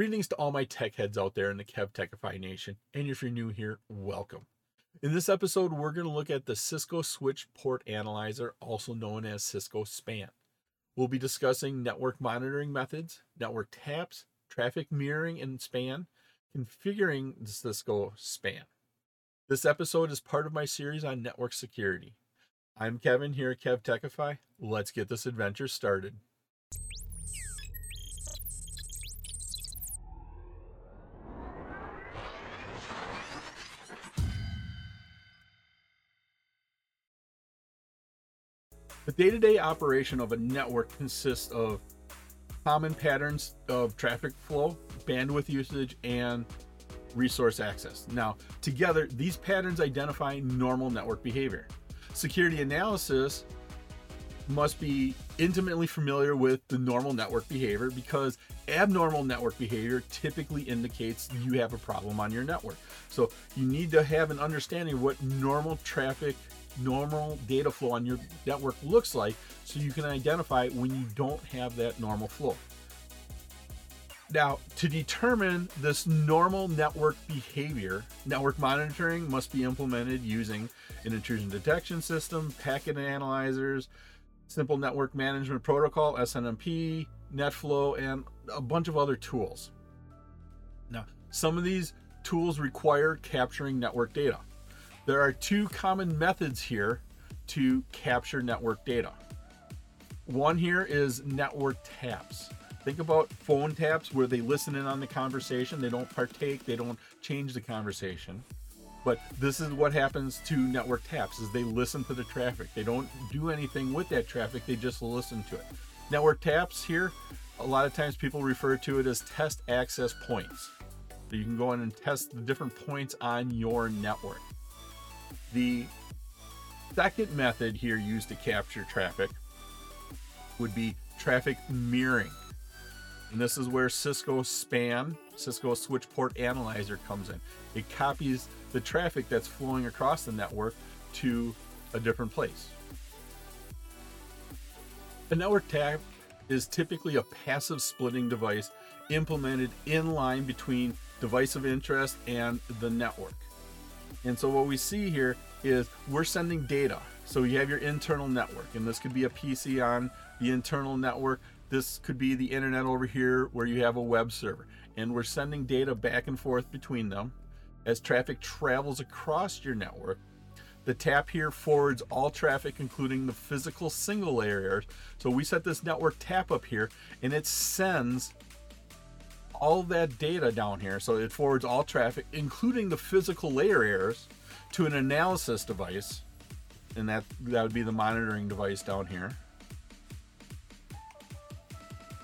Greetings to all my tech heads out there in the KevTechify Nation, and if you're new here, welcome. In this episode, we're going to look at the Cisco Switch Port Analyzer, also known as Cisco SPAN. We'll be discussing network monitoring methods, network taps, traffic mirroring and SPAN, configuring the Cisco SPAN. This episode is part of my series on network security. I'm Kevin here at KevTechify. Let's get this adventure started. The day-to-day operation of a network consists of common patterns of traffic flow, bandwidth usage, and resource access. Now, together, these patterns identify normal network behavior. Security analysis must be intimately familiar with the normal network behavior because abnormal network behavior typically indicates you have a problem on your network. So you need to have an understanding of what normal data flow on your network looks like so you can identify when you don't have that normal flow. Now, to determine this normal network behavior, network monitoring must be implemented using an intrusion detection system, packet analyzers, simple network management protocol, SNMP, NetFlow, and a bunch of other tools. Now, some of these tools require capturing network data. There are two common methods here to capture network data. One here is network taps. Think about phone taps where they listen in on the conversation. They don't partake, they don't change the conversation. But this is what happens to network taps is they listen to the traffic. They don't do anything with that traffic, they just listen to it. Network taps here, a lot of times people refer to it as test access points. So you can go in and test the different points on your network. The second method here used to capture traffic would be traffic mirroring. And this is where Cisco SPAN, Cisco Switch Port Analyzer, comes in. It copies the traffic that's flowing across the network to a different place. A network tap is typically a passive splitting device implemented in line between device of interest and the network. And so what we see here is we're sending data. So you have your internal network, and this could be a PC on the internal network. This could be the internet over here where you have a web server. And we're sending data back and forth between them. As traffic travels across your network, the tap here forwards all traffic, including the physical single layer errors. So we set this network tap up here, and it sends all that data down here, so it forwards all traffic, including the physical layer errors, to an analysis device, and that would be the monitoring device down here.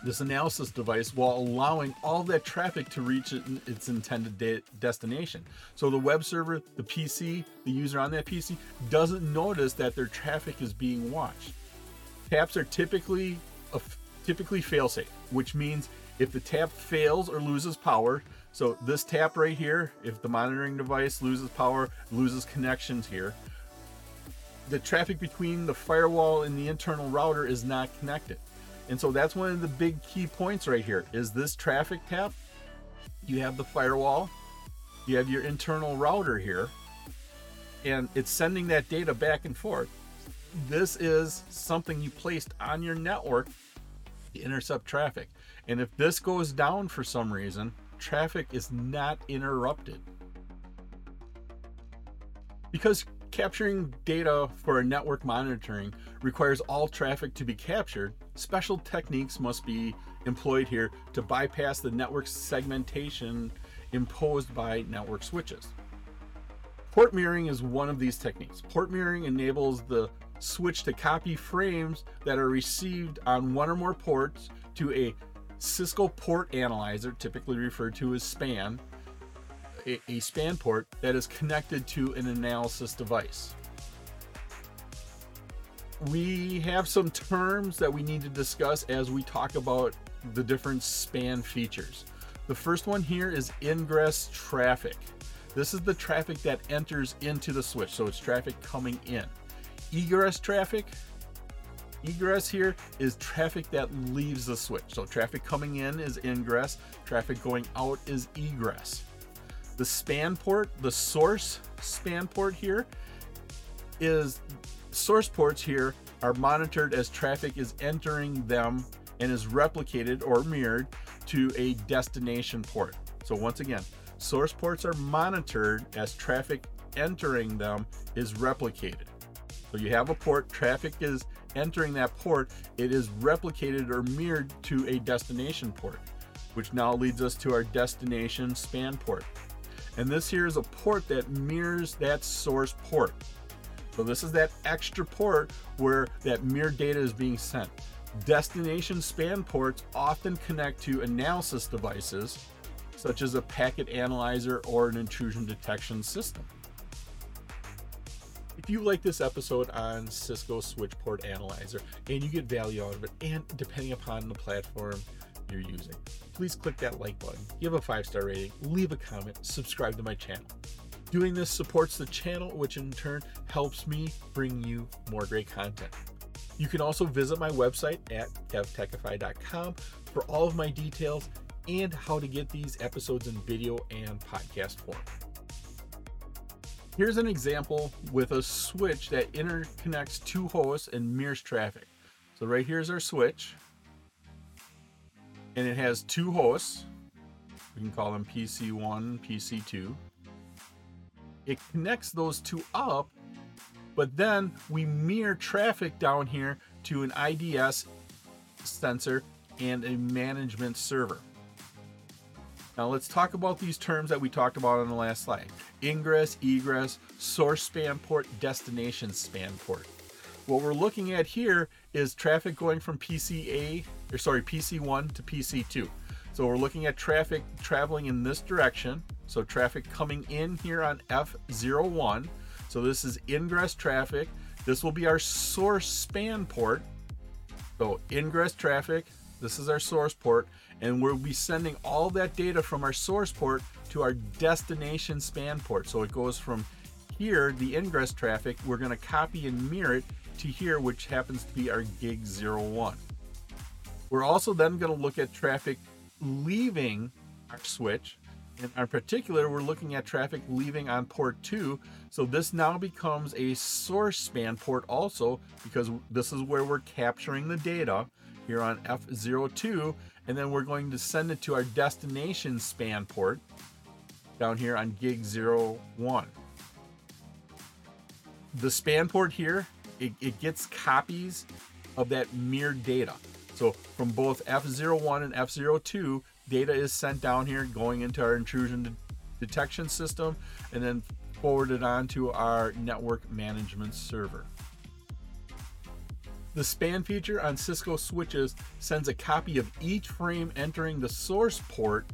This analysis device, while allowing all that traffic to reach its intended destination. So the web server, the PC, the user on that PC doesn't notice that their traffic is being watched. Taps are typically fail-safe, which means if the tap fails or loses power, so this tap right here, if the monitoring device loses power, loses connections here, the traffic between the firewall and the internal router is not connected. And so that's one of the big key points right here is this traffic tap. You have the firewall, you have your internal router here, and it's sending that data back and forth. This is something you placed on your network to intercept traffic. And if this goes down for some reason, traffic is not interrupted. Because capturing data for a network monitoring requires all traffic to be captured, special techniques must be employed here to bypass the network segmentation imposed by network switches. Port mirroring is one of these techniques. Port mirroring enables the switch to copy frames that are received on one or more ports to a Cisco Port Analyzer, typically referred to as SPAN, a SPAN port that is connected to an analysis device. We have some terms that we need to discuss as we talk about the different SPAN features. The first one here is ingress traffic. This is the traffic that enters into the switch, so it's traffic coming in. Egress traffic Egress here is traffic that leaves the switch. So traffic coming in is ingress, traffic going out is egress. The span port, the source span port here is, source ports here are monitored as traffic is entering them and is replicated or mirrored to a destination port. So once again, source ports are monitored as traffic entering them is replicated. So you have a port, traffic is entering that port, it is replicated or mirrored to a destination port, which now leads us to our destination span port. And this here is a port that mirrors that source port. So this is that extra port where that mirrored data is being sent. Destination span ports often connect to analysis devices, such as a packet analyzer or an intrusion detection system. If you like this episode on Cisco Switch Port Analyzer and you get value out of it, and depending upon the platform you're using, please click that like button, give a 5-star rating, leave a comment, subscribe to my channel. Doing this supports the channel, which in turn helps me bring you more great content. You can also visit my website at KevTechify.com for all of my details and how to get these episodes in video and podcast form. Here's an example with a switch that interconnects two hosts and mirrors traffic. So right here's our switch, and it has two hosts. We can call them PC1, PC2. It connects those two up, but then we mirror traffic down here to an IDS sensor and a management server. Now let's talk about these terms that we talked about on the last slide. Ingress, egress, source span port, destination span port. What we're looking at here is traffic going from PC1 to PC2. So we're looking at traffic traveling in this direction. So traffic coming in here on F01. So this is ingress traffic. This will be our source span port. So ingress traffic, this is our source port, and we'll be sending all that data from our source port to our destination span port. So it goes from here, the ingress traffic, we're gonna copy and mirror it to here, which happens to be our gig 01. We're also then gonna look at traffic leaving our switch. And in particular, we're looking at traffic leaving on port 2. So this now becomes a source span port also, because this is where we're capturing the data here on F02, and then we're going to send it to our destination span port down here on gig 01. The span port here, it gets copies of that mirrored data. So from both F01 and F02, data is sent down here going into our intrusion detection system and then forwarded on to our network management server. The span feature on Cisco switches sends a copy of each frame entering the source port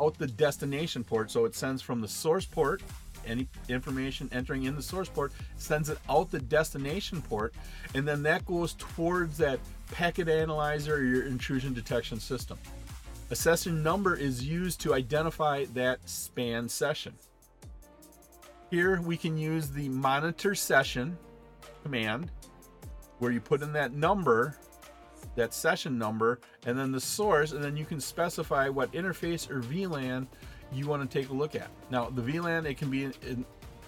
out the destination port. So it sends from the source port, any information entering in the source port, sends it out the destination port, and then that goes towards that packet analyzer or your intrusion detection system. A session number is used to identify that span session. Here we can use the monitor session command, where you put in that number, that session number, and then the source, and then you can specify what interface or VLAN you want to take a look at. Now the VLAN, it can be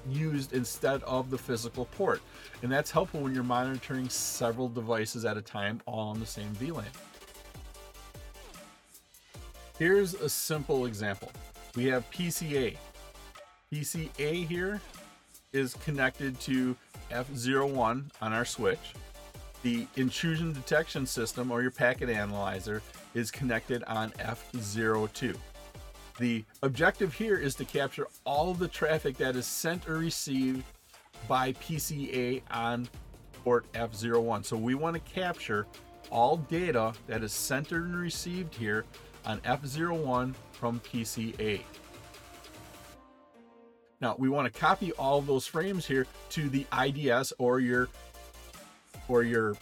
used instead of the physical port, and that's helpful when you're monitoring several devices at a time all on the same VLAN. Here's a simple example. We have PCA. PCA here is connected to F01 on our switch. The intrusion detection system or your packet analyzer is connected on F02. The objective here is to capture all the traffic that is sent or received by PCA on port F01. So we want to capture all data that is sent and received here on F01 from PCA. Now we want to copy all those frames here to the IDS or your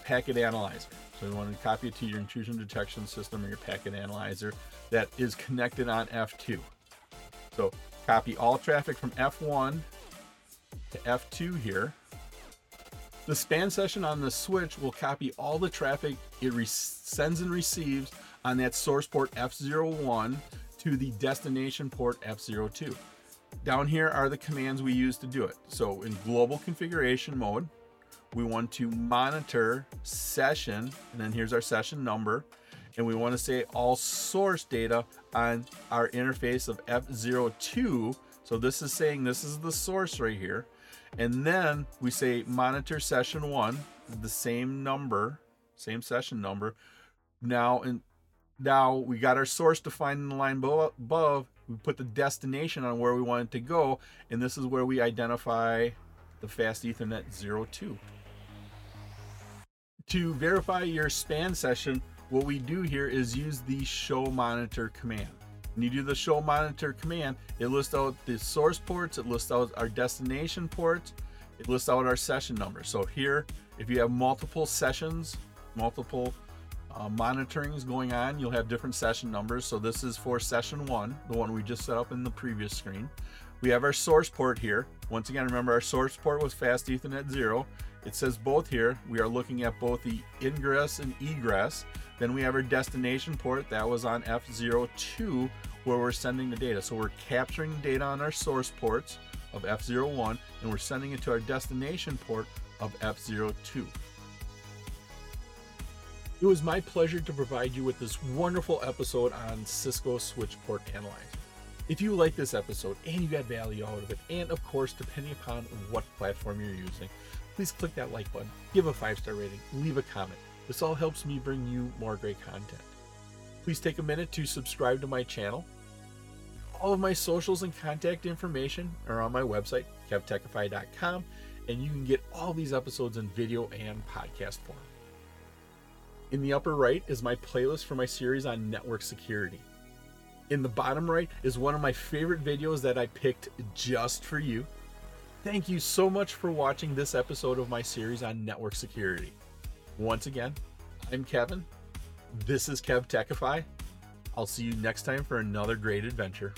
packet analyzer. So we want to copy it to your intrusion detection system or your packet analyzer that is connected on F2. So copy all traffic from F1 to F2 here, The span session on the switch will copy all the traffic it sends and receives on that source port F01 to the destination port F02. Down here are the commands we use to do it. So in global configuration mode, we want to monitor session, and then here's our session number. And we want to say all source data on our interface of F02. So this is saying this is the source right here. And then we say monitor session one, the same session number. Now we got our source defined in the line above. We put the destination on where we want it to go. And this is where we identify the fast Ethernet 02. To verify your span session, what we do here is use the show monitor command. When you do the show monitor command, it lists out the source ports, it lists out our destination ports, it lists out our session number. So here, if you have multiple sessions, multiple monitorings going on, you'll have different session numbers. So this is for session one, the one we just set up in the previous screen. We have our source port here. Once again, remember our source port was fast Ethernet 0. It says both here. We are looking at both the ingress and egress. Then we have our destination port that was on F02 where we're sending the data. So we're capturing data on our source ports of F01 and we're sending it to our destination port of F02. It was my pleasure to provide you with this wonderful episode on Cisco Switch Port Analyzer. If you like this episode and you got value out of it, and of course, depending upon what platform you're using, please click that like button, give a 5-star rating, leave a comment. This all helps me bring you more great content. Please take a minute to subscribe to my channel. All of my socials and contact information are on my website, KevTechify.com, and you can get all these episodes in video and podcast form. In the upper right is my playlist for my series on network security. In the bottom right is one of my favorite videos that I picked just for you. Thank you so much for watching this episode of my series on network security. Once again, I'm Kevin. This is KevTechify. I'll see you next time for another great adventure.